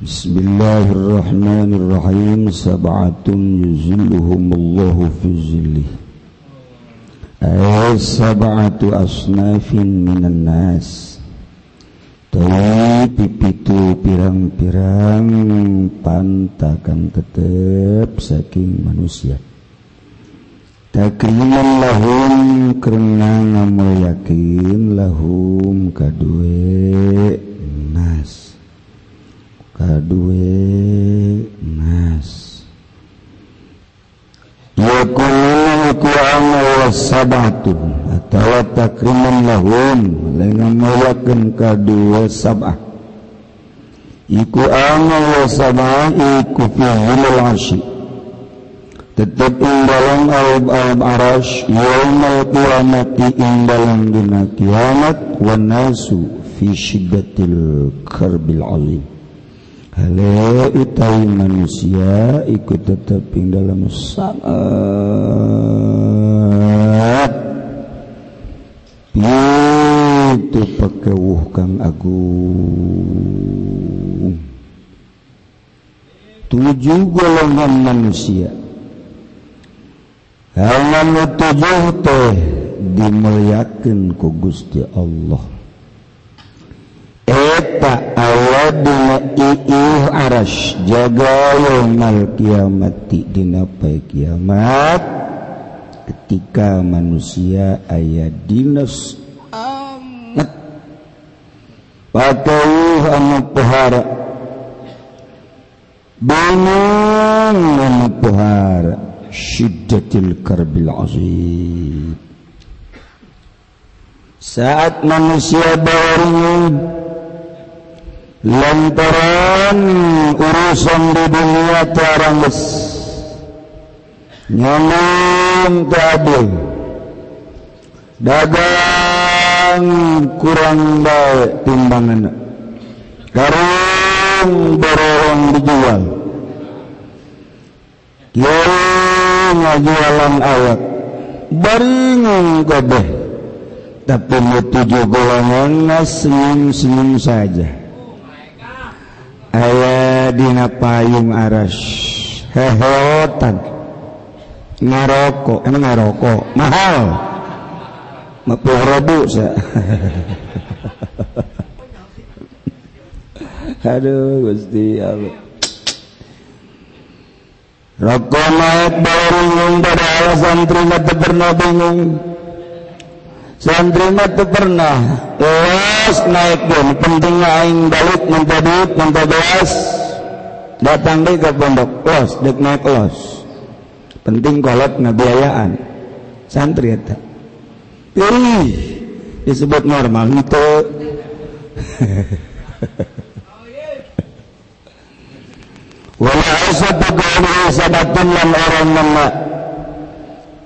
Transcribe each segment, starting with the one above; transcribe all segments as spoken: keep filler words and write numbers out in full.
Bismillahirrahmanirrahim. Sab'atun yuzilluhumullahu fi zillih. Ay sab'atu asnafin minan nas. Tapi pipitu pirang-pirang pantakan tetep saking manusia. Takriman lahum karena ngamuliakeun lahum kadue nas. Kadue nas yakuna ku'amal sabatun atau takriman lahum lengan melakukan kadue sabah iku amal sabah iku fihilul arsy tetap imbalang alab-alab arash yawmal qiyamati imbalang dina kiamat wa nasu fi syiddatil karbil alim. Hale utawi manusia ikut tetap ing dalam sangat pintu pekewuh kang agung. Tujuh golongan manusia anu tujuh teh dimuliakeun ku Gusti Allah. Eta Allah dina i'ih arash jaga yawmal kiamati dina pae kiamat ketika manusia aya dina sangat pakauh anu pohara bangun anu pohara syiddatil karbil azim. Saat manusia baring lantaran urusan di dunia terangges nyaman tadil dagang kurang baik timbangan karang berorong dijual kiaran ngajualan awak baringan kabeh tapi metuju golongan senyum-senyum saja aya dina payung arash hehetan ngarokok emang ngarokok mahal mepuluh ribu sa aduh Gusti Allah rokok naik barungung pada alasan terima terpernah bingung santrima tu pernah lewas naik pun pentingnya aing balik mentadut mentabelas datang deh ke pondok los dek naik los penting kolot ngebiayaan santri eta pilih disebut normal itu wala asatu kawal sabatun lan orang lemak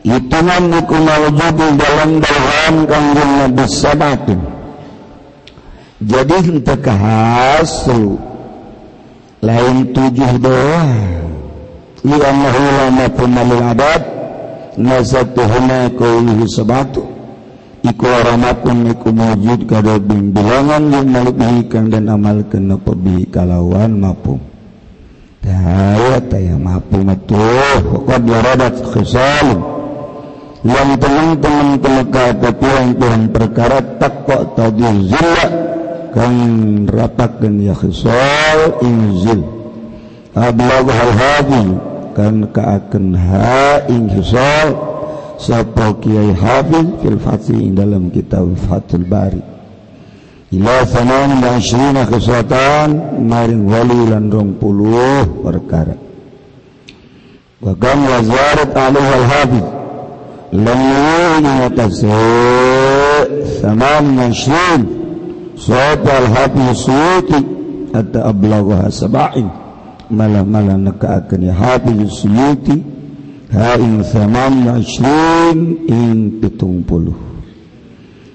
hitungan iku mawujudul dalam dalam kangjeng Nabi sabatun. Jadi henteu kahasil lain tujuh doang. Li annahu lama tumalil adad nazatuhuna qawluhu sabatun. Iku ramakun iku mawujud kada bilangan yang malihi kang dan amal kana pebi kalawan mapung. Tah eta mapung atuh qad yaradat khisalun yang teman-teman pelaka pepuang-puang perkara takwa tadil zillah kan rapakan ya khisal inzil ablagu hal-hadi kan kaakan ha'ing khisal sapa kiai hafiz fil fatih dalam kitab fathul bari ila sanan dan syirina khisatan maring wali lan rong puluh perkara wakam wazarat alih al-hafiz lalu mengatasi saman masyid suat al-hafiz suyuti atta ablagha saba'in malah-malah nekaakan ya hafiz suyuti ha'in saman masyid in pitung puluh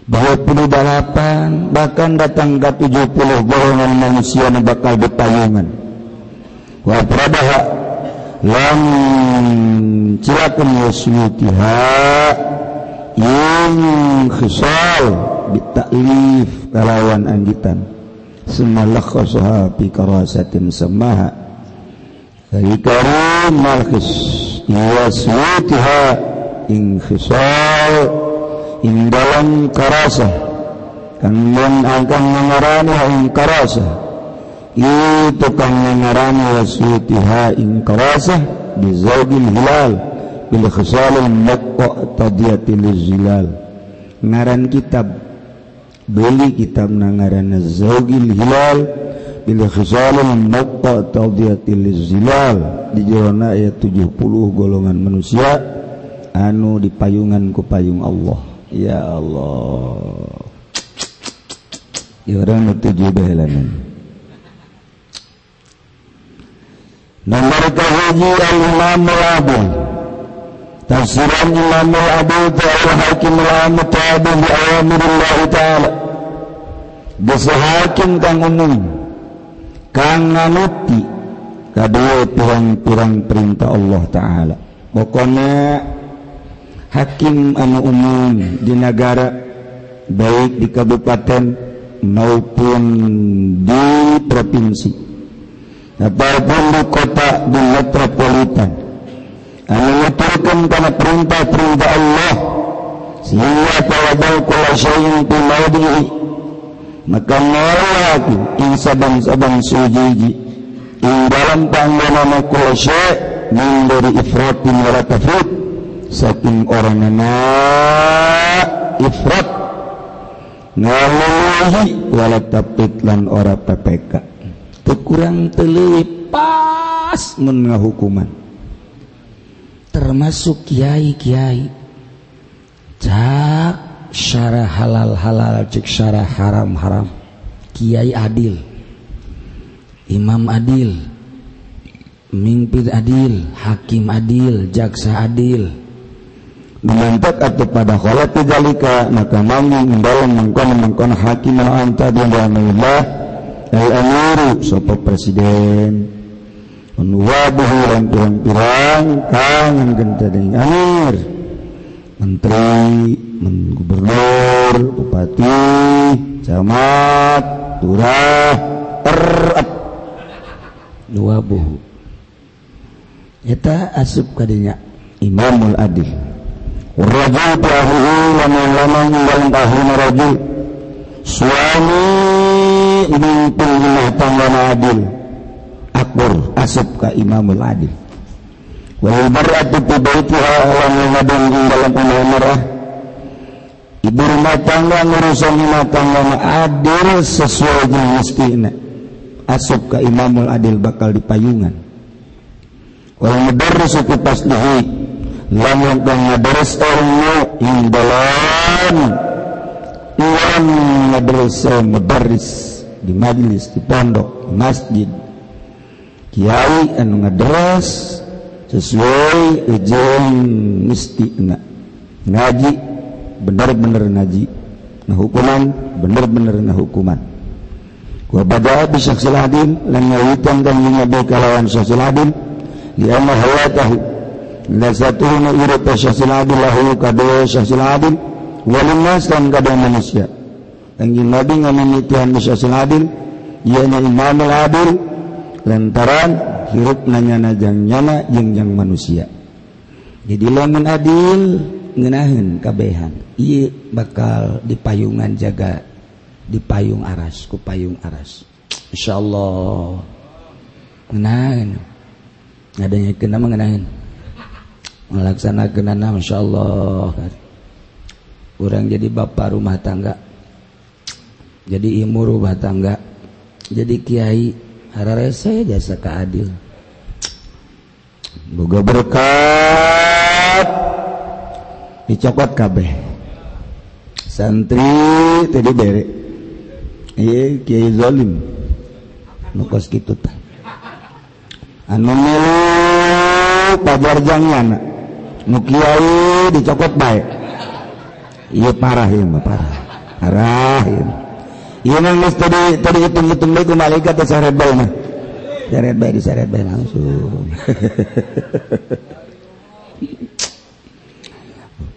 bahwa puluh balapan bahkan datang ke tujuh puluh bohongan manusia yang bakal bertayungan wa pradaha lam cilakan yasmutiha yang khisal bitaklif kalawan anditan sumalakhosoha bikarasatin semaha karikara malkhis iwaswatiha ingkhisal indalam karasah kandung angkang mengarani ing karasah itu kang mengarani waswatiha ing karasah bizawgil hilal bil khisalil muqqa tadiyatil zilal. Ngaran kitab beli kitab nangaran Zawgil Hilal bil khisalil muqqa tadiyatil zilal di jurna ayat tujuh puluh golongan manusia anu dipayungan ku payung Allah. Ya Allah. Ya orang tujuh bahalanan. Nomor kahaji al-imam al-abu tafsiran imam al-abu ta'ala hakim al-amu ta'abu bi'awamirillahu ta'ala bisa hakim kang umum kang nganuti kadua pirang-pirang perintah Allah ta'ala. Pokoknya hakim anu umum di negara baik di kabupaten maupun di provinsi ataupun di kota di metropolitan mengaturkan karena perintah-perintah Allah sehingga tawadal kula syai'in fi mawdi'i maka mawlaki in sabang-sabang sujiji in dalam pangganana kula syai' memberi ifratin waratafid saking orangana ifrat ngalahi waratafid lan ora P P K tekurang telewih pas menengah hukuman termasuk kiai-kiai cak syarah halal-halal cek syarah haram-haram kiai adil imam adil mimpin adil hakim adil jaksa adil menantak atau pada kholat tijalika maka mami mendolong mengkona-mengkona hakim al-anta dindahanillah al-amiru sopo presiden wabuhu pirang-pirang kangen gentadeng amir menteri, gubernur, bupati, camat, lurah, terap wabuhu eta asup kadinya imamul adil rajul ta'ahuhu laman-laman dalam tahun rajul suami mimpin rumah tangga adil akbar asab ka imamul adil wal mar'atu bi baitiha wa dalam amarah ibu rumah tangga ngurus rumah tangga adil sesuai dengan mestinya asab ka imamul adil bakal dipayungan wal mudarrisu fi paslihi lam yakun mudarris ilmu indalan lam mudarris mudarris di majlis di pondok masjid kiai anu ngadaras sesuai ejeng mistina ngaji bener-bener ngaji nah hukuman bener-bener nah hukuman wa badaa bi syakhsil adil lan yawitan dan mengabai kalawan syakhsil adil li'anna hayatahu lazatuhu irata syakhsil adil lahu kadu syakhsil adil walimnas dan kadu manusia tanggi nabi ngaminitihan syakhsil adil ianya imamul adil lantaran hirup nanyana jang nyana jengjang manusia jadi lamun adil ngeunaheun kabehan ieu bakal dipayungan jaga dipayung aras ku payung aras insyaallah ngeunaheun adanya kenna mah ngeunaheun melaksanakeunana masyaallah urang jadi bapak rumah tangga jadi imu rumah tangga jadi kiai hararese jasa keadil boga berkat dicokot kabeh santri tadi bere ieu kiai zalim nu kos kitu tah anu melu pajarjangna nu kiai dicokot bae ieu parah ieu mah parah parah ieu ieu nang geus tadi tadi hitung-hitung deui ku malaikat diseret bae mah. Diseret bae diseret bae langsung.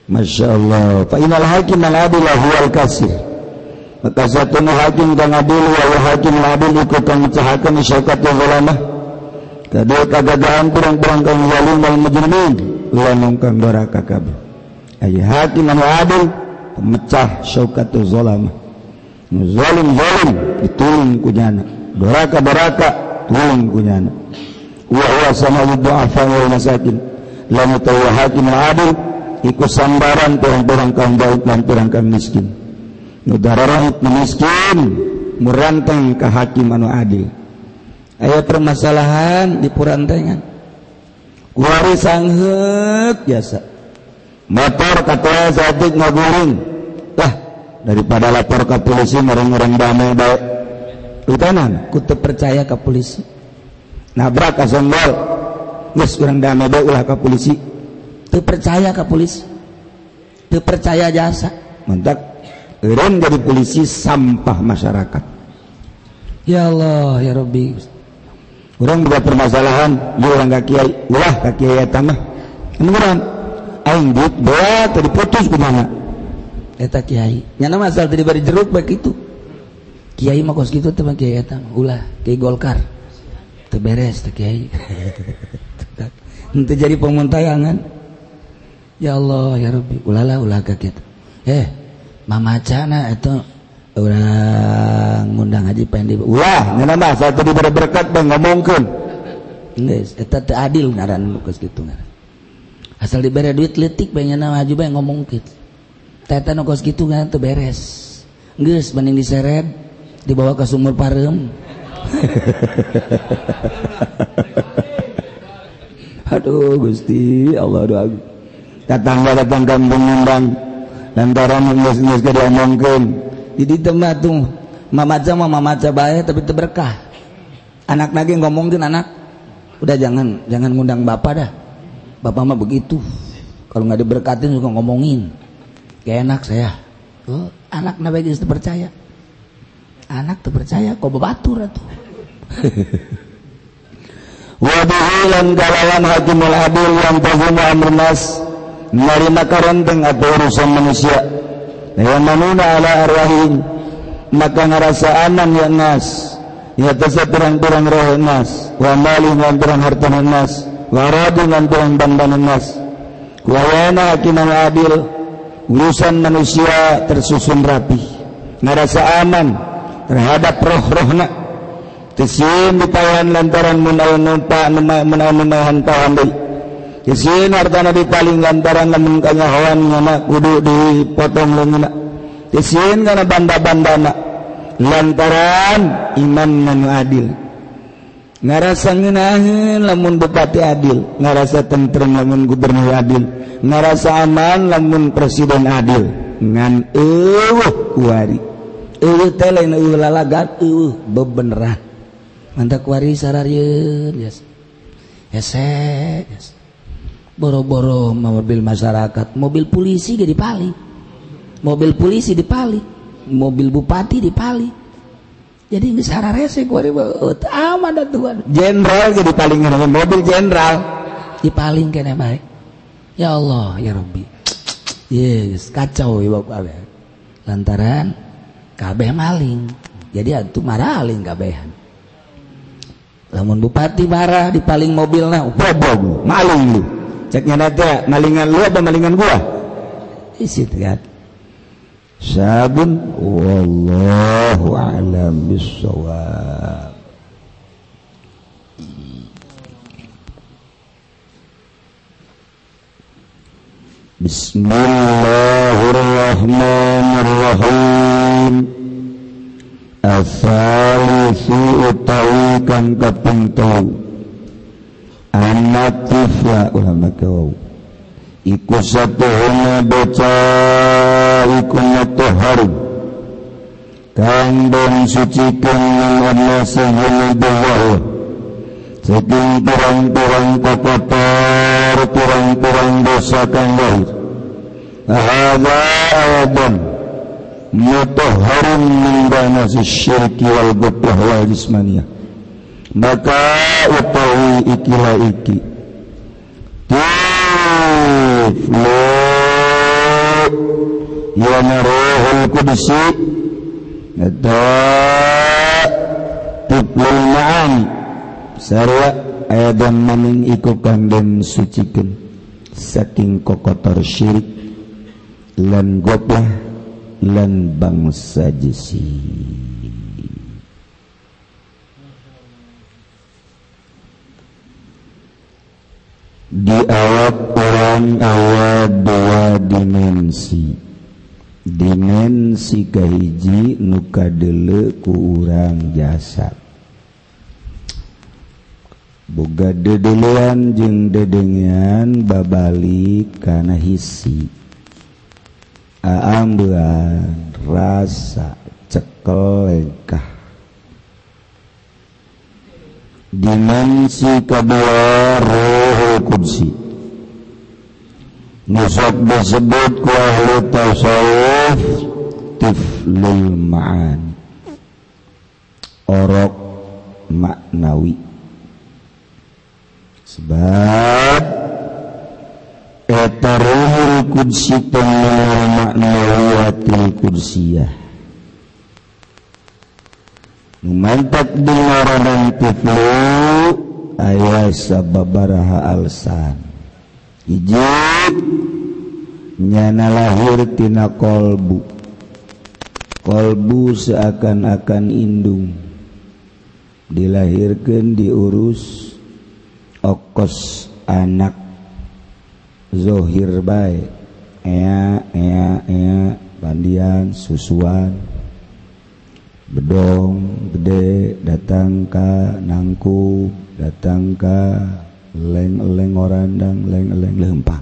Masyaallah. Fa innal hakim al-adil huwal kasir. Maka satu hakim dan adil wa hakim adil ikut mencahakan syaikat yang zalamah. Tadi kegagahan kurang-kurang kami zalim dan mujrimin lanungkan barakah kami. Ayy hakim dan adil pemecah syaikat yang zalamah. Zalim-zalim ditulung kunyana. Barakah-barakah tulung kunyana. Wa huwa samalu du'afa wal masakin. Lamu tahu hakim adil ikut sambaran kurang-kurang kami baik dan kurang-kurang miskin. Nudararaut miskin meranteng ke hakim anu adil. Aya permasalahan di purantengan. Kuari sangheut biasa. Motor katoa sadik ngaguring. Tah daripada lapor ke polisi mereng-mereng damai bae. Utanan ku teu percaya ka polisi. Nabrak ka songgol. Geus urang damai bae ulah ka polisi. Teu percaya ka polisi. Teu percaya jasa. Mentak Eren jadi polisi sampah masyarakat. Ya Allah, ya Rabbi. Orang buat permasalahan, dia orang kakiai, ulah kakiai tanah. Kemudian, aing duit bola tadi putus kumaha? Eta kiai. Nyana masalah tadi bari jeruk begitu. Kiai mah kos kitu teh mah kiai tanah, ulah kiai Golkar. Teu beres teh kiai. Henteu jadi pamuntayangan. Ya Allah, ya Rabbi. Ulah lah ulah ka kitu. Eh, mamacana itu orang ngundang haji pengen dibawa ulah ngana mah satu diberi berkat bang ngomongkeun geus eta teu adil ngaran geus kitu ngaran asal diberi duit leutik bae ngana haji bae ngomong kitu eta nu geus kitu ngaran teu beres geus mending diseret dibawa ke sumur pareum aduh Gusti Allah doa tatangga datang kampung ngundang lantaran nges-nges kada omongkeun jadi temah tuh mamaca mah mamaca bae tapi teu berkah anak lagi ngomongkeun anak udah jangan jangan ngundang bapak dah bapak mah begitu kalau enggak diberkatin suka ngomongin gak enak saya oh, anak na bae geus teu percaya anak teu percaya kok babatur atuh wa bihilan galawan hakimul adil yang tazimu amrunas menerima karanteng atau urusan manusia yang manuna ala arwahim maka ngerasa aman ya nas ya tasa perang-perang roh nas wa mali dengan perang harta nas wa radu dengan perang bandana nas wa wana hakiman adil urusan manusia tersusun rapi ngerasa aman terhadap roh-rohna kesin dipayahan lantaran munal numpa munal numahan tahandai Isin hartana dipaling lantaran lamun kanyahoan ngana kudu dipotong leungeuna. Isin kana banda-bandana lantaran iman anu adil. Ngarasa ngeunaheun lamun bupati adil, ngarasa tentrem lamun gubernur adil, ngarasa aman lamun presiden adil. Ngan eueuh kuari. Eueuh teh lain eueuh lalagan, eueuh bebeneran. Mantak kuari sararieun geus. Hese geus. Boro-boro mobil masyarakat mobil polisi gak dipaling mobil polisi dipaling mobil bupati dipaling jadi nggak sarah rese kuari aman dah tuan jenderal gak dipaling mobil jenderal dipaling kena baik ya Allah ya Rabbi yes kacau ibu kabeh lantaran kabeh maling jadi antum marah maling kabehan lamun bupati marah dipaling mobilnya bobo maling lu ceknya ada malingan lu apa malingan gua isi kan sabun wallahu a'lam bissawab bismillahirrahmanirrahim asalisu utawi kang kapengtong An-natifah ulama kau iku satuhuna baca iku natuharu kang dan sucikan Allah sehuna bahwa saking turang-turang kokotor turang-turang dosa kang lahir ahadha awadan natuharun mindanasi syirki wal gopah wal jismaniyah maka utawi ikilah iki tiflu yana rohul kudsi Ibnul ma'am sarwa ayadam maning iku kang den suciken saking kokotor syirik lan goplah lan bangsa jesi. Di awal orang awal dua dimensi, dimensi kahiji nuka dele ku urang jasad boga dedeluan jeung dedengean babalik kana hisi aambean rasa cekel engkah. Dimensi kedua Ruhul Qudsi nusok disebut ku ahli tasawuf tiflul ma'an orok maknawi. Sebab eta Ruhul Qudsi tengah maknawatil kudsiyah numantak dengaranan tiflu ayah sababaraha alsan hijab nyana lahir tina kolbu kolbu seakan-akan indung dilahirkan diurus okos anak zohir baik ea ea ea pandian susuan bedong gede datang ka nangku datang ka leng leng orandang leng leng lempang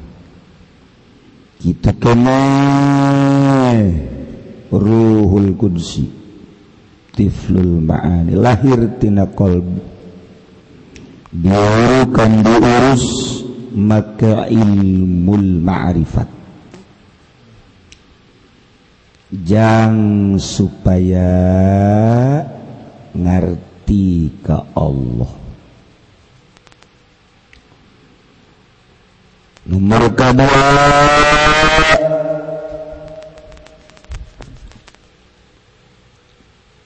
kita kena Ruhul Qudsi tiflul ma'ani lahir tina kolbu diurukan diurus maka ilmul ma'rifat jang supaya ngerti ke Allah. Nomor kedua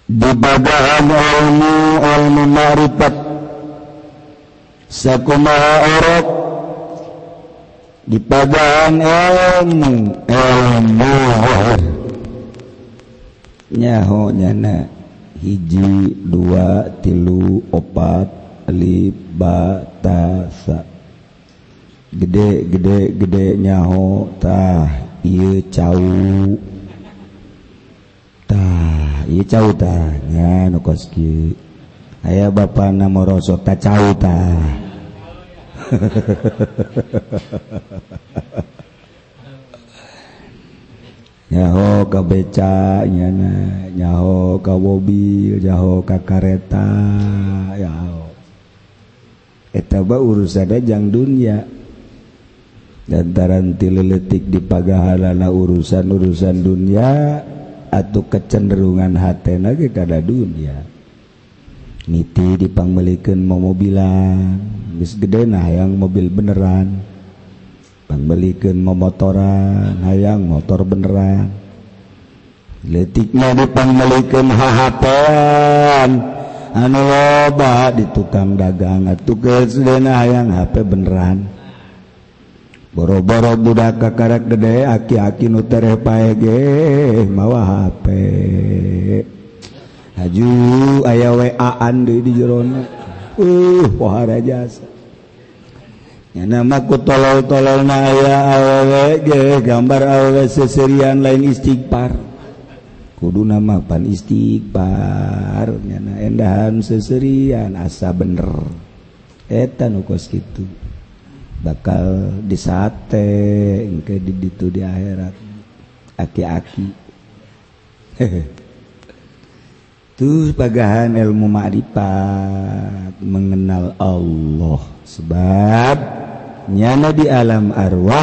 dibadaan ilmu ilmu ma'rifat sakumaha orok di padang ilmu ilmu nyaho nyana hiji dua tilu opat alif ba ta sa gede gede gede nyaho tah ieu cau tah ieu cau tah nya nu kos kieu aya bapa nama rasa ta cau tah. Nyaho ka beca nyana nyaho ka mobil nyaho ka kareta nyaho eta ba urusanna jang dunya lantaran tileletik di pagahalana urusan-urusan dunya atuh kecenderungan hatena ge kada dunya niti dipangmelikeun momobilan geus gedena hayang mobil beneran pangbelikeun momotoran hayang motor beneran letikna dipangbelikeun hahapan anu loba di tukang dagang atuh geus gedena hayang H P beneran boro-boro budak kakarek gede aki-aki nu tereh paeh ge mawa H P haju aya W A-an deui di jerona. Uh, pohara jasa nyana mah ku tolol-tolol na aya awewe ge gambar awewe seserian lain istighfar kudu nama pan istighfar nyana endahan seserian asa bener eta nu kos kitu bakal disate engke di ditu di akhirat aki-aki itu pagahan ilmu ma'rifat mengenal Allah. Sebab nyana di alam arwah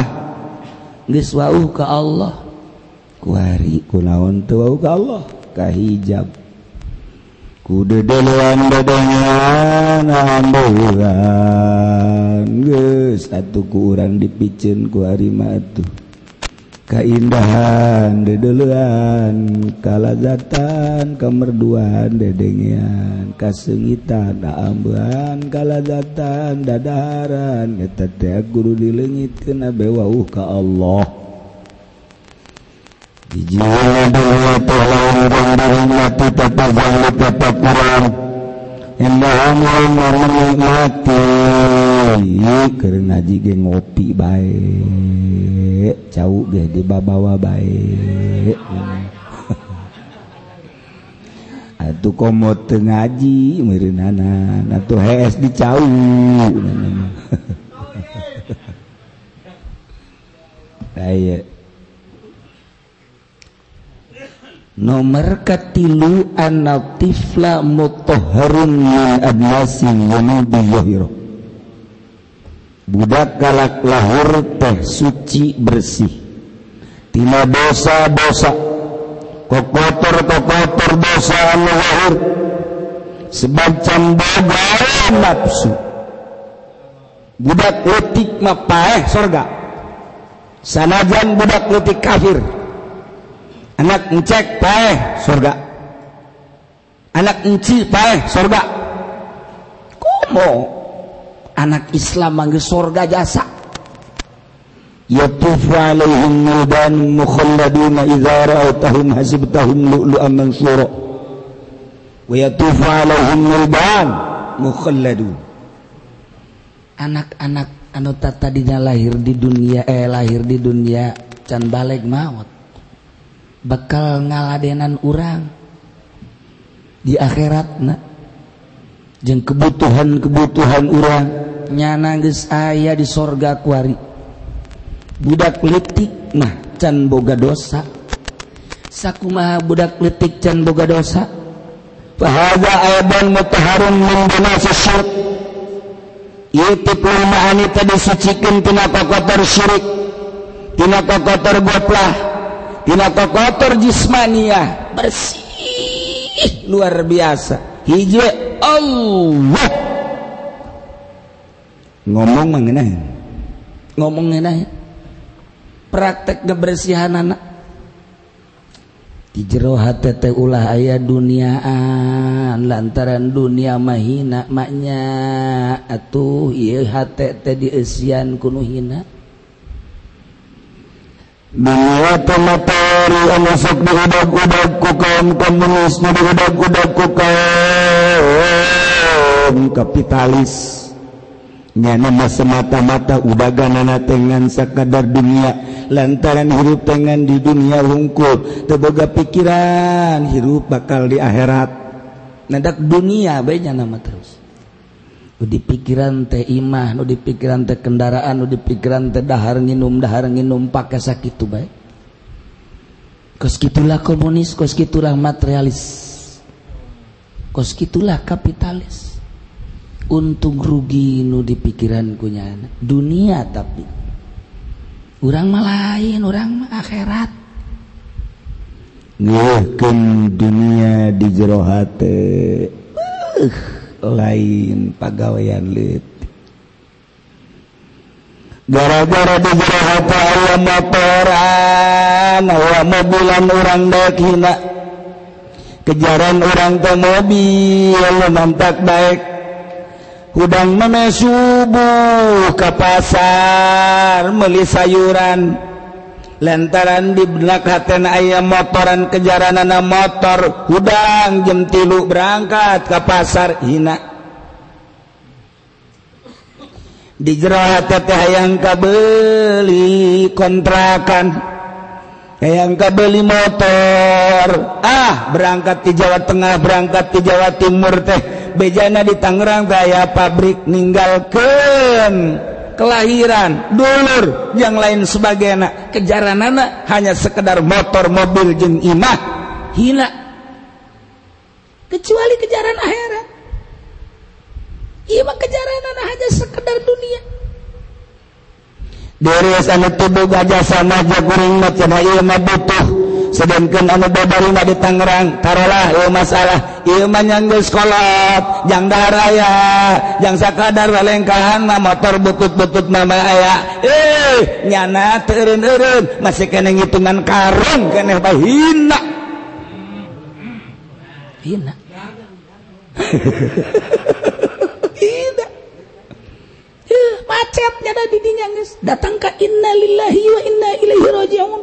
geus wauh ka Allah kuari kunaon teu wauh ka Allah ka hijab ku dedeluan dedengan amburan geus atuh ku urang dipicen ku ari mah atuh keindahan dedeulean, kalazatan, kemerduan, dedengian, kasengitan, daambean, kalazatan, dadaharan, eta teh guru dileungitkeun abe wauh ka Allah. Jijilan deuleuh tolong barang mati tetap banget tetap kurang. Indaham umur menikmati keur ngaji ge ngopi bae. Cau ge di babawa bae. Atuh komo teu ngaji meureunana, atuh hees di cau. Aya. Nomor katilu an-tifla mutahharun min adnasin yunubi yahiro. Budak kalak lahir teh suci bersih tina dosa-dosa, kokotor-kokotor dosa anu lahir sebacan boga nafsu. Budak leutik mah paeh sorga, sanajan budak leutik kafir, anak encek paeh sorga, anak enci paeh sorga. Komo anak Islam mangge sorga jasa. Yatufu alaihim muldan mukhalladuna idza ra'awtahum hasibtahum lu'lu'an mansura. Wa yatufu alaihim muldan mukhalladun. Anak-anak anu tadinya lahir di dunia eh lahir di dunia can baleg maot. Bakal ngaladenan urang di akhiratna jeung kebutuhan-kebutuhan urang. Nyana geus aya di sorga kuari. Budak leutik mah can boga dosa. Sakumaha budak leutik can boga dosa? Fa hadza aidan mutahharun min dunasi syirk. Ieu teh pulmaane teh disucikeun tina kotor syirik, tina kotor goplah, tina kotor jismaniah, bersih luar biasa. Hiji Allah ngomong mengenai ngomong mengenai praktek kebersihan anak di jero hate teh ulah aya duniaan lantaran dunia mahina maknya atuh ieu hate teh dieusian kuno hina mata materi anu sok diudag-udag ku kaum komunis diudag-udag ku kaum kapitalis. Nyana semata-mata udaganana tengan sakadar dunia lantaran hirup tengan di dunia hungkul teboga pikiran hirup bakal di akhirat nadak dunia bae nama terus nu di pikiran teh imah, nu di pikiran teh kendaraan, nu di pikiran teh dahar nginum dahar nginum pake sakitu bae. Kos kitulah komunis, kos kitulah materialis, kos kitulah kapitalis. Untung rugi nu di pikiran kunya dunia tapi urang mah lain, urang mah akhirat. Ngeuhkeun dunia di jero hate uh, lain pagawean leutik. Gara-gara di jero hate aya motoran, aya mobilan urang daek hina. Kejaran urang teh mobil mantak daek. Hudang meme subuh ke pasar meli sayuran lantaran di benak haten aya motoran kejaranana motor hudang jam tilu berangkat ke pasar hina di jero hate teh hayang kabeli kontrakan hayang kabeli motor ah berangkat di Jawa Tengah berangkat di Jawa Timur teh bejana di Tangerang gaya pabrik ninggalkeun kelahiran dulur yang lain sebagainya kejaran anak hanya sekedar motor mobil jeung imah hina kecuali kejaran akhirat imah kejaran anak hanya sekedar dunia dari anu tubuh gajah sama jaguring macan imah butuh sedangkan anu babarina di Tangerang tarolah ieu masalah ieu mah nyanggeus kolot jang daraya jang sakadar lengkahan mah motor butut-butut mah aya eh nyana teu eureun-eureun masih kena ngitungan karung keneh bae hina hina hina heh macetnya tadi dinya geus datang ka innalillahi wa inna ilaihi raji'un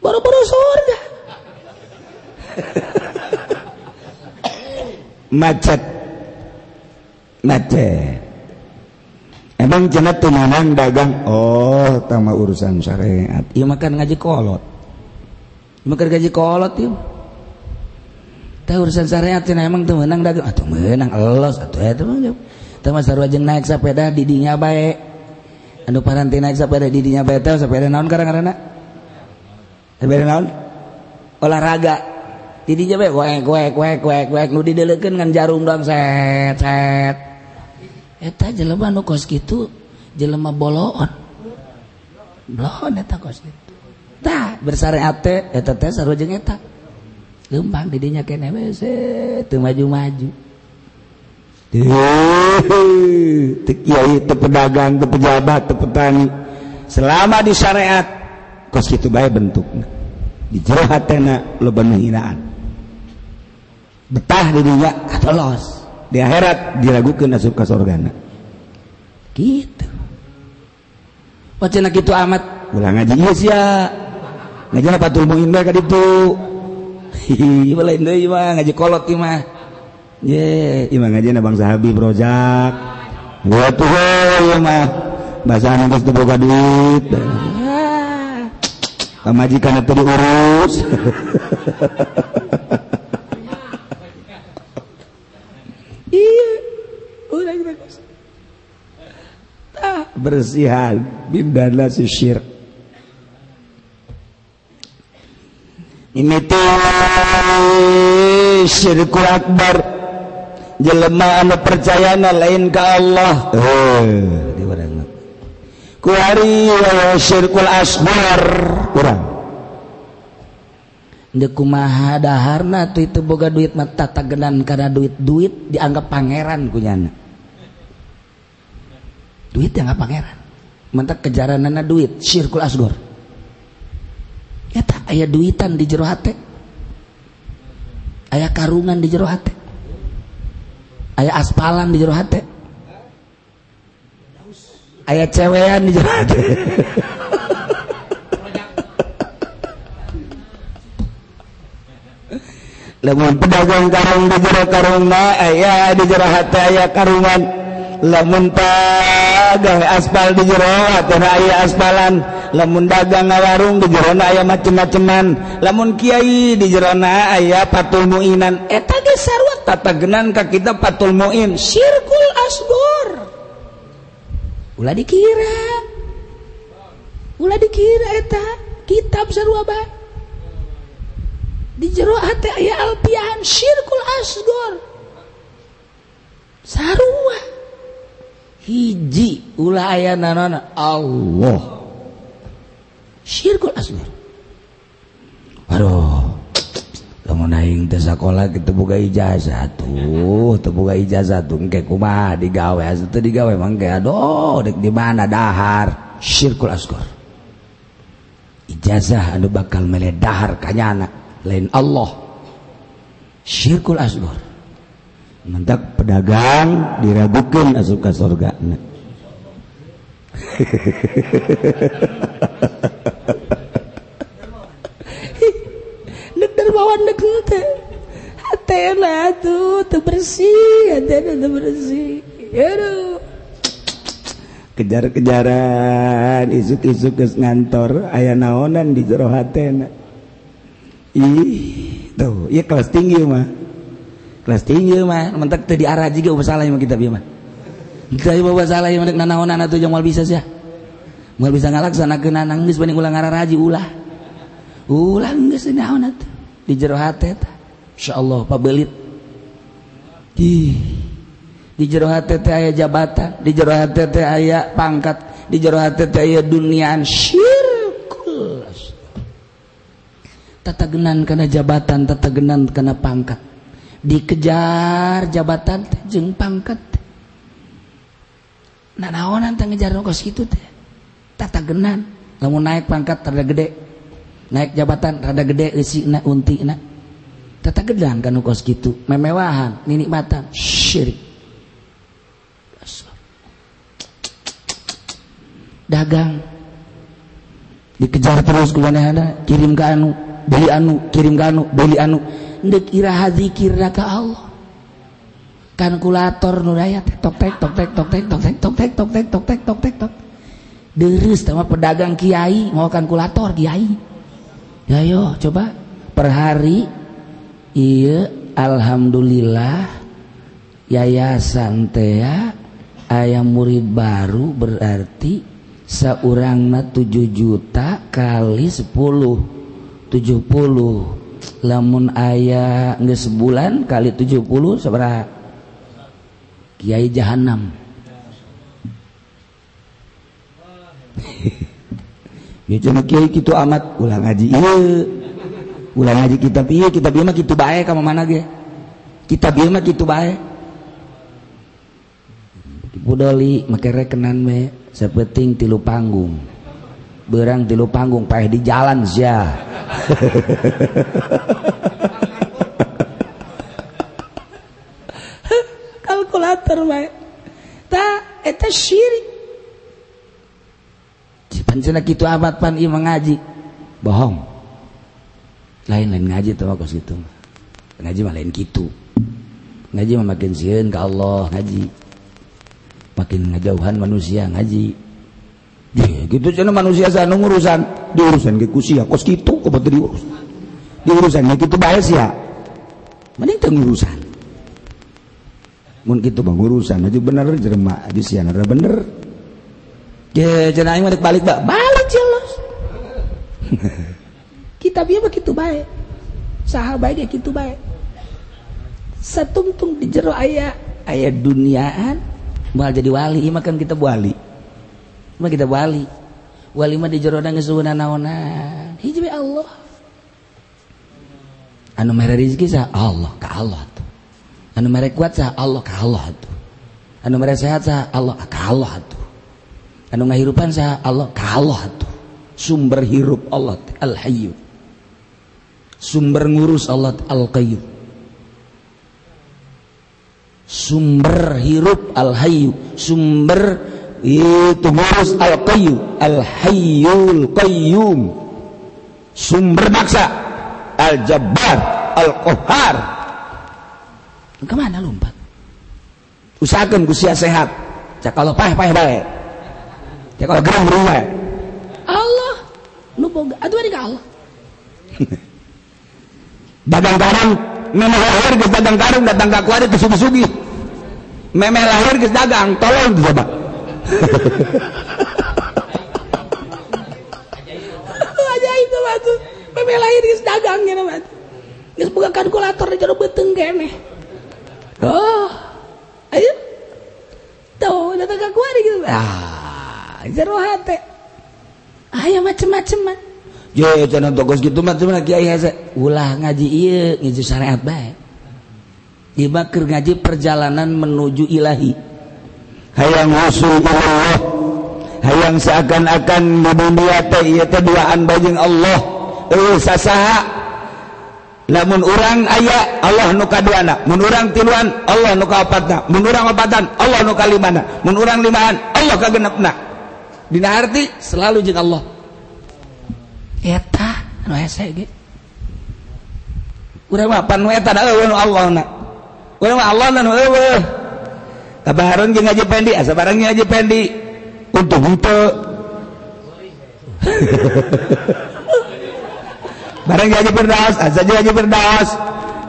baru-baru surga macet macet emang cenah tunangan dagang oh tama urusan syariat ieu makan ngaji kolot ieu makan ngaji kolot ieu tah urusan syariat cenah emang teu meunang dagang atuh meunang elos atuh eta mah teu mah sarua jeung naik sepeda di dinya bae anu paranti naik sepeda di dinya bae teh sepeda naon karang-karangna sebenarnya olahraga tidinya bae goek goek goek goek goek nu dideleukeun ngan jarum dong set set eta jelema nu kos kitu jelema boloon boloon eta kos kitu tah bersyariat teh eta teh sarua jeung eta leumpang didinya keneh bae teu maju-maju teu kiai teu pedagang teu pejabat teu petani selama di syariat kos kitu bae bentukna dijerah hatena loba nu hinaan betah di dunia katolos di akhirat diragukeun asup ka sorgana kitu wacanna kitu amat ulah ngaji geus ya ngaji fatul muin bae ka ditu hihi lain deui mah ngaji kolot ieu mah ye ieu mah ngajina bangsa Habib Rojak watuh ieu mah basaan geus teu boga duit majikan itu diurus iya udah kita kosong tak bersihan bindanlah si syirk ini tuh syirkul akbar jelema anu percayana lain ke Allah eh di barang kuari syirkul asghar kurang ndek kumaha daharna teu teu boga duit mah tatagenan kana duit-duit dianggap pangeran kunyana duit dianggap pangeran mentak kejaranana duit syirkul asghar eta aya duitan di jero hate aya karungan di jero hate aya aspalan di jero hate aya cewean di jero hate lamun pedagang karung di jero karung mah aya di jero hate aya karungan lamun dagang aspal di jero hate aya aspalan lamun dagang warung di jero aya macem-maceman lamun kiai di jero aya patul muinan eta geus sarua tatagenan ka kita patul muin syirkul asghar ulah dikira ulah dikira eta kitab sarua bae di jero hate aya alpian syirkul asghar sarua hiji ulah aya nanana Allah syirkul asghar aduh lamun aing teh sakola kitu boga ijazah tuh teu boga ijazah tuh engke kumaha digawe asa teu digawe mangke aduh dek di mana dahar syirkul asghar ijazah anu bakal mele dahar ka nyana lain Allah syirkul asghar mentak pedagang diragukan asup ka surga nek dermawan nek teh hatena atuh teu bersih hatena teu bersih aduh kejar-kejaran isuk-isuk geus ngantor aya naonan di jero hatena ih tuh ieu kelas tinggi mah kelas tinggi mah mentek teu diarah jiga masalah mah kita bieu mah kita ieu masalah ieu mah nanaonan atuh jeung moal bisa sia moal bisa ngalaksanakeun anang geus bening ulah ngarara haji ulah ulah geus naon atuh di jero hate tah insyaallah pabeulit ih di jero hate teh aya jabatan di jero hate teh aya pangkat di jero hate teh aya duniaan syirkul tatagenan karena jabatan, tatagenan karena pangkat. Dikejar jabatan jeung pangkat. Nanaonan teh ngejar kos kitu teh. Tatagenan, lamun naik pangkat rada gede. Naik jabatan rada gede eusina untina. Tatagenan kana kos kitu, memewahan, nikmatan, syirik. Dagang dikejar terus kumanehana, kirim ke anu, beli anu, kirim ke anu, beli anu. Ndek iraha zikirna ka Allah. Kalkulator nu raya tok tek tok tek tok tek tok tek tok tek tok tek tok tek tok tek tok. Deureus teh mah pedagang kiai mau kalkulator kiai. Ya yo coba per hari ieu alhamdulillah yayasan teh aya murid baru berarti saurangna tujuh juta kali sepuluh tujuh puluh. Lamun ayah nggak sebulan kali tujuh puluh seberapa kiai jahanam ya cuma kiai gitu amat ulang ngaji iya ulang ngaji kitab iya kitab iya mah gitu baik kamu mana ge kitab iya mah gitu baik budali make rekenan me sepenting tilu panggung berang tilu panggung paeh di jalan sia. Kalkulator wae. Ta eta syirik. Pancena kitu abad pan ieu ngaji. Bohong. Lain-lain ngaji teh kos kitu. Ngaji mah lain kitu. Ngaji mah makin sieun ka Allah ngaji. Makin ngajauhan manusia ngaji. Ya, gitu cina manusia sana ngurusan diurusan ke kusia kos gitu kok betul diurus diurusannya gitu bahas ya mending tengurusan mun gitu bang urusan aja bener jerma aja siana bener ya cina yang balik balik bak balik jelas kita biar begitu baik sahabat dia gitu baik satungtung di jero ayah ayah duniaan malah jadi wali makan kita wali mah kita wali wali mah di jero na ngesuhuna naonan hiji be Allah anu mere rezeki sah Allah ka Allah tuh anu mere kuat sah Allah ka Allah tuh anu mere sehat sah Allah ka Allah tuh anu ngahirupan sah Allah ka Allah tuh sumber hirup Allah al hayyu sumber ngurus Allah al qayyum sumber hirup al hayyu sumber itu ngurus al-qayyu al-hayyul qayyum sumber maksa al-jabbar al-qahhar kemana lompat usahakan usia sehat cak kalau paheh-paheh baik cak kalau gerang berubah Allah lu boga aduh adik Allah badang karang memang lahir ke badang karang datang ke aku ada ke sugi-sugi memang lahir ke dagang tolong coba ajaib tuh batu memang lahir geus dagang gitu batu geus buka kalkulator di jero beuteung keneh oh ayo tuh datang ka kuar gitu ah jero hate aya macem-macem yo cenah togos kitu mah cenah kiai hese ulah ngaji ieu ngaji syariat bae iba keur ngaji perjalanan menuju ilahi hayang usul Allah hayang seakan-akan memuliate ieu teh duaan bajing Allah eueuh sasaha lamun urang aya Allah nu kaduana mun urang tiluan Allah nu kaopatna mun urang opatan Allah nu kalimana mun urang limaan Allah kagenepna dina arti selalu jeung Allah eta anu hese ge urang mah panu eta da eueuh nu Allahna urang mah Allahna nu eueuh kabaharan jeung Haji Pendi, asa barang Haji Pendi untuk henteu. Barang Haji Firdaus, asa jeung Haji Firdaus.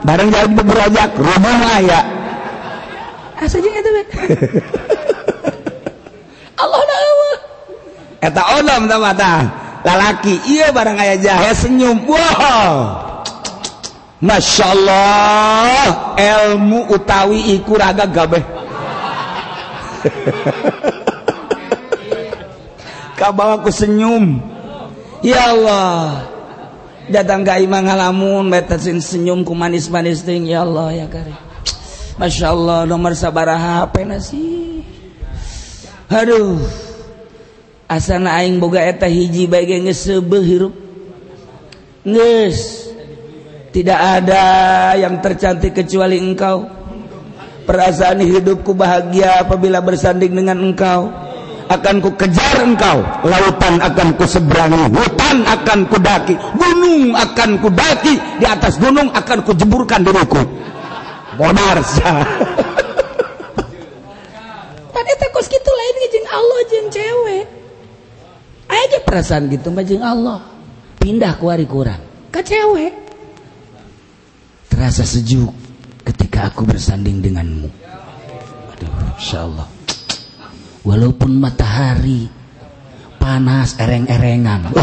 Barang Haji Berojak, rumah aya. Asa jeung eta we. Allah naon? Eta onom tah mata. Lalaki ieu barang aya jahe senyum. Wow. Masya Allah, ilmu utawi iku raga gabeh. Kabawaku senyum ya Allah datang ka imah ngalamun betasin senyum ku manis-manis ting. Ya Allah ya karim, masya Allah nomor sabaraha hape nasi. Aduh, asana aing boga eta hiji bae geus seubeuh hirup, geus tidak ada yang tercantik kecuali engkau. Perasaan hidupku bahagia apabila bersanding dengan engkau. Akan ku kejar engkau, lautan akan ku seberangi, hutan akan ku daki, gunung akan ku daki, di atas gunung akan ku jeburkan diriku. Bonarsa. Pan eta kos kitu lain jeung Allah jeung cewek. Aya ge perasaan kitu mah jeung Allah. Pindah ku ari kurang ka cewek. Terasa sejuk ketika aku bersanding denganmu. Aduh, insyaallah. Walaupun matahari panas ereng-erengan. Oh.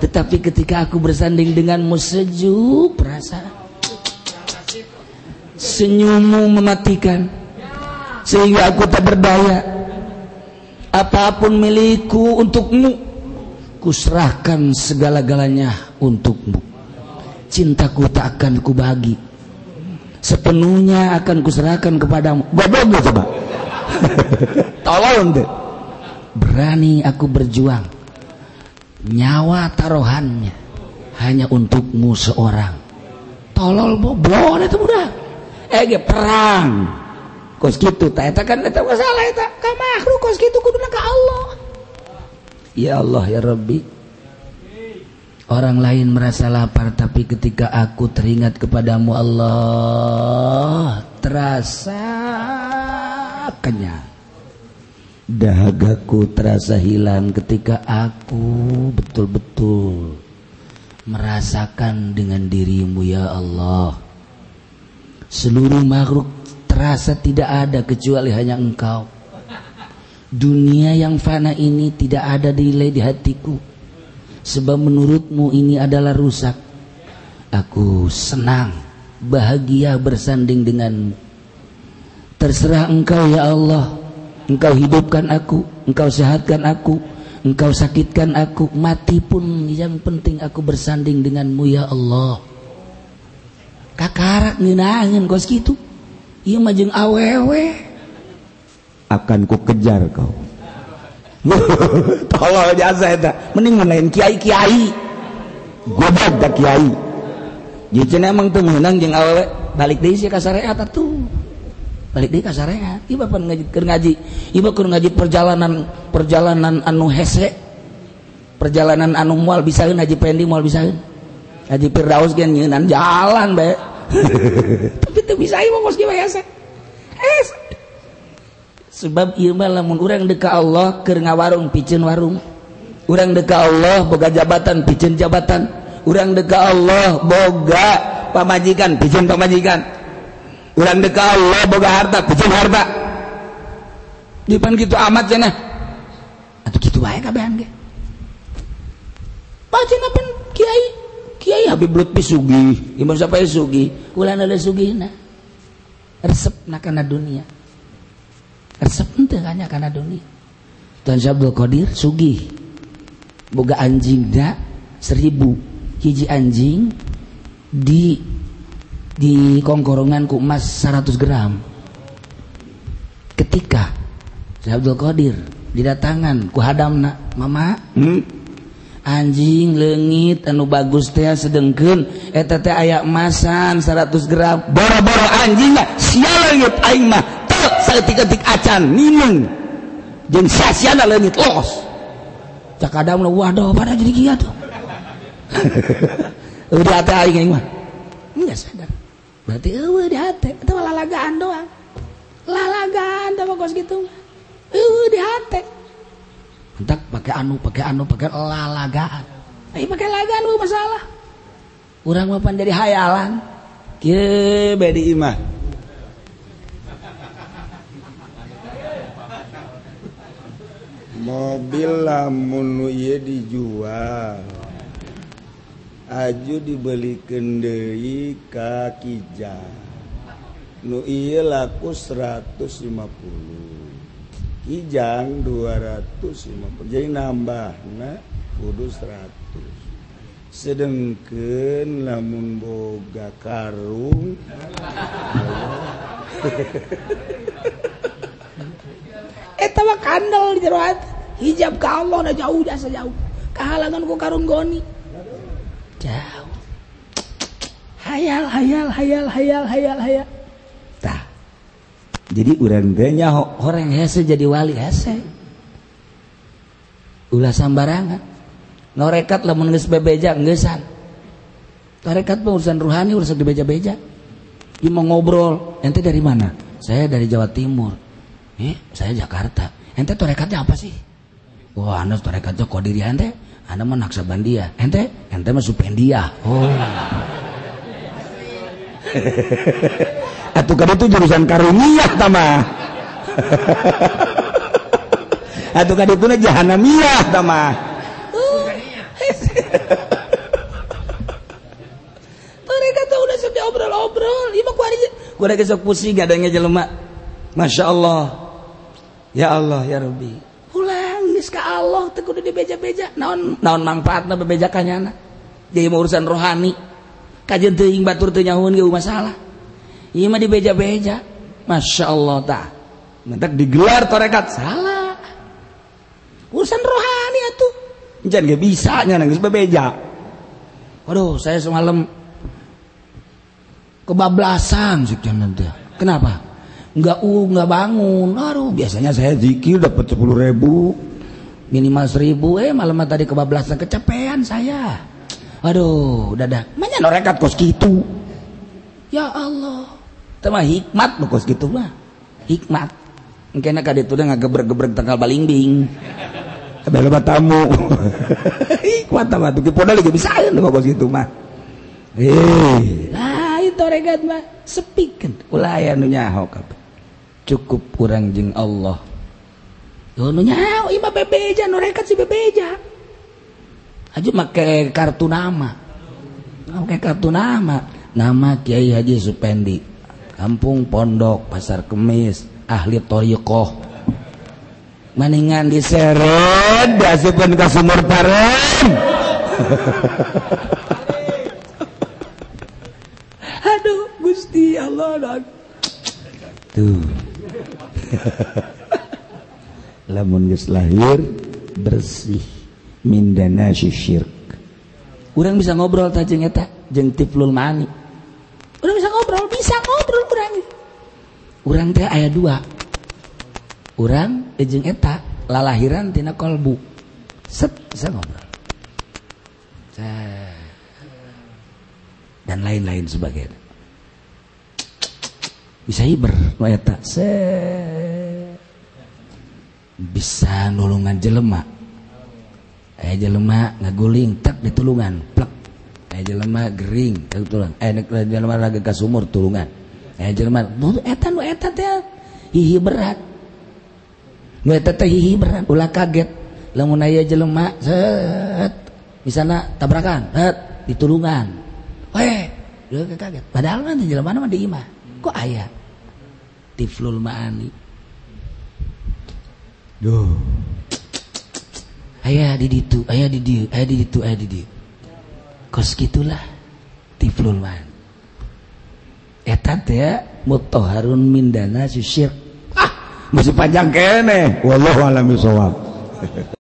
Tetapi ketika aku bersanding denganmu sejuk perasaan. Senyummu mematikan sehingga aku tak berdaya. Apapun milikku untukmu, kuserahkan segala-galanya untukmu. Cintaku tak akan kubagi, sepenuhnya akan kuserahkan kepadamu. Bodohnya coba. Tolong deh. Berani aku berjuang, nyawa taruhannya hanya untukmu seorang. Tolol bodoh itu mudah. Ege perang. Kos gitu tak eta kan eta masalah eta. Ka makhluk kos gitu kuduna ka Allah. Ya Allah ya Rabbi. Orang lain merasa lapar, tapi ketika aku teringat kepadamu Allah, terasa kenyang. Dahagaku terasa hilang ketika aku betul-betul merasakan dengan dirimu ya Allah. Seluruh makhluk terasa tidak ada kecuali hanya engkau. Dunia yang fana ini tidak ada nilai di hatiku. Sebab menurutmu ini adalah rusak. Aku senang, bahagia bersanding denganmu. Terserah engkau ya Allah. Engkau hidupkan aku, engkau sehatkan aku, engkau sakitkan aku, mati pun yang penting aku bersanding denganmu ya Allah. Kakarak ngeunaan kos kitu. Ieu mah jeung awewe. Akan ku kejar kau. Tolong jasa itu, mending lain kiai kiai, godak tak kiai. Jadi emang tuh menang jeng awal balik deh sih kasarehat tuh, balik deh kasarehat. Iba pun ngaji ngaji, iba pun ngaji perjalanan perjalanan anu hese, perjalanan anu mual bisain, haji pendi mual bisain, haji Firdaus kan nyenan jalan be. Tapi tuh bisain mau ngoski biasa. Sebab ieu mah lamun urang deka Allah keur ngawarung piceun warung. Urang deka Allah boga jabatan piceun jabatan. Urang deka Allah boga pamajikan piceun pamajikan. Urang deka Allah boga harta piceun harta. Di pan kitu amat cenah. Atuh kitu wae kabehan ge. Pacen apan kiai? Kiai Habib Lutfi sugih, Imam Syafi'i sugih, ulah ada sugihna. Resepna kana dunia. Resep itu hanya karena dunia. Tuan Syekh Abdul Qadir sugih boga anjing dak seribu hiji anjing di di kongkorongan ku emas seratus gram. Ketika Syekh Abdul Qadir didatangan ku hadamna, mama hmm? anjing leungit anu bagus teh sedengkeun eta teh aya emasan seratus gram. Boro-boro anjingna sial leungit aing mah seketik-ketik acan minum jeung sasiana leungit los. Cak kadang waduh pada jadi kia tuh. Udah hati aing aing mah. Enggak sadar. Berarti eueuh di hati eta lalagaan doang. Lalagaan teh kos kitu. Eueuh di hati. Entak pakai anu, pakai anu, pakai lalagaan. Ai pakai lalagaan eueuh masalah. Urang mah pan jadi hayalan. Kieu bedi imah. Mobil lamun ieu dijual aju dibelikeun deui ka kijang. Nu ieu laku seratus lima puluh. Kijang dua ratus lima puluh. Jadi nambah nah, kudu seratus. Sedengkeun lamun boga karung. Eta mah kandel di jero hati. Hijab ka Allah na jauh dah sajauh. Kahalangan ku karung goni. Jauh. Hayal hayal hayal hayal hayal hayal. Tah. Jadi urang teh nya horeng hese jadi wali hese. Ulah sambarangan. Norekat lamun geus bebeja geusan. Tarekat mah urusan ruhani urusan dibeja-beja. Ieu mah ngobrol, ente dari mana? Saya dari Jawa Timur. Eh, saya Jakarta. Ente torekatnya apa sih? Wah, oh, anda torekatnya Qadiriyah ente. Anda mah Naksabandia. Ente, ente mah Supendia. Oh. Atuh kada itu jurusan karungiah tamah. Atuh kada itu jahanamiah tamah. Mereka tuh udah sedih obrol-obrol. Ima ku aja. Ku ada kesok pusing gadangnya jelema. Masya Allah. Ya Allah ya Rabbi. Ulang geus ka Allah teu kudu dibeja-beja. Naon naon manfaatna bebeja ka nya. Jadi urusan rohani. Kajeun teuing batur teu nyahueun ge masalah. Iya mah dibeja-beja, masya Allah tak. Mentak digelar torekat salah. Urusan rohani atuh, jangan gak bisa nyanyi bebeja. Waduh, saya semalam kebablasan sih jangan nanti. Kenapa? Enggak u, uh, enggak bangun. Aduh, biasanya saya zikir dapat sepuluh ribu, minimal seribu. Eh malam tadi kebablasan kecapean saya. Aduh, dadah. Mana torekat kos gitu? Ya Allah. Tema hikmat bukos gitu lah. Hikmat. Engkena kade tuh udah ngagebreg-gebreg tanggal balingbing. Kabeh batamu. Hikmat mah tuh podal ge bisaeun bukos gitu mah. Eh, lain toregat mah sepikeun ulah aya nu nyaho kabeh. Cukup urang jeung Allah. Yo nu nyaho ieu mah bebeja nu rekat si bebeja. Aju make kartu nama. Make kartu nama. Nama Kiai Haji Supendi, Kampung Pondok, Pasar Kemis, ahli thariqah. Mendingan diseret, diasupkeun ka sumur pareng. Aduh, Gusti Allah. Tuh. Lamun geus lahir bersih mindana syirik. Urang bisa ngobrol ta jeung eta, jeung Tiflul Maani. Udah bisa ngobrol, bisa ngobrol kurang. Urang teh aya dua. Urang jeung eta lalahiran tina kolbu. Set bisa ngobrol. Dan lain-lain sebagainya. Bisa hiber nu eta. Bisa nulungan jelema. Aya jelema ngaguling tak ditulungan, plek. Aya jelema gering kebetulan. Aya jelema lagi ke sumur tulungan. Aya jelema eta nu eta teh hihi berat. Nu eta teh hihi berat. Ulah kaget. Lamun aya jelema set misalna tabrakan, set ditulungan. Weh, ulah kaget. Padahal nanti jelema mah di imah. Kok aya Tiflul Maani. Duh. Aya di ditu, aya di dieu, aya di ditu, aya di dieu. Kos gitulah Tiflul Maani. Eta teh mutahharun mindana syirk. Ah, masih panjang kene. Wallahu a'lam bishawab.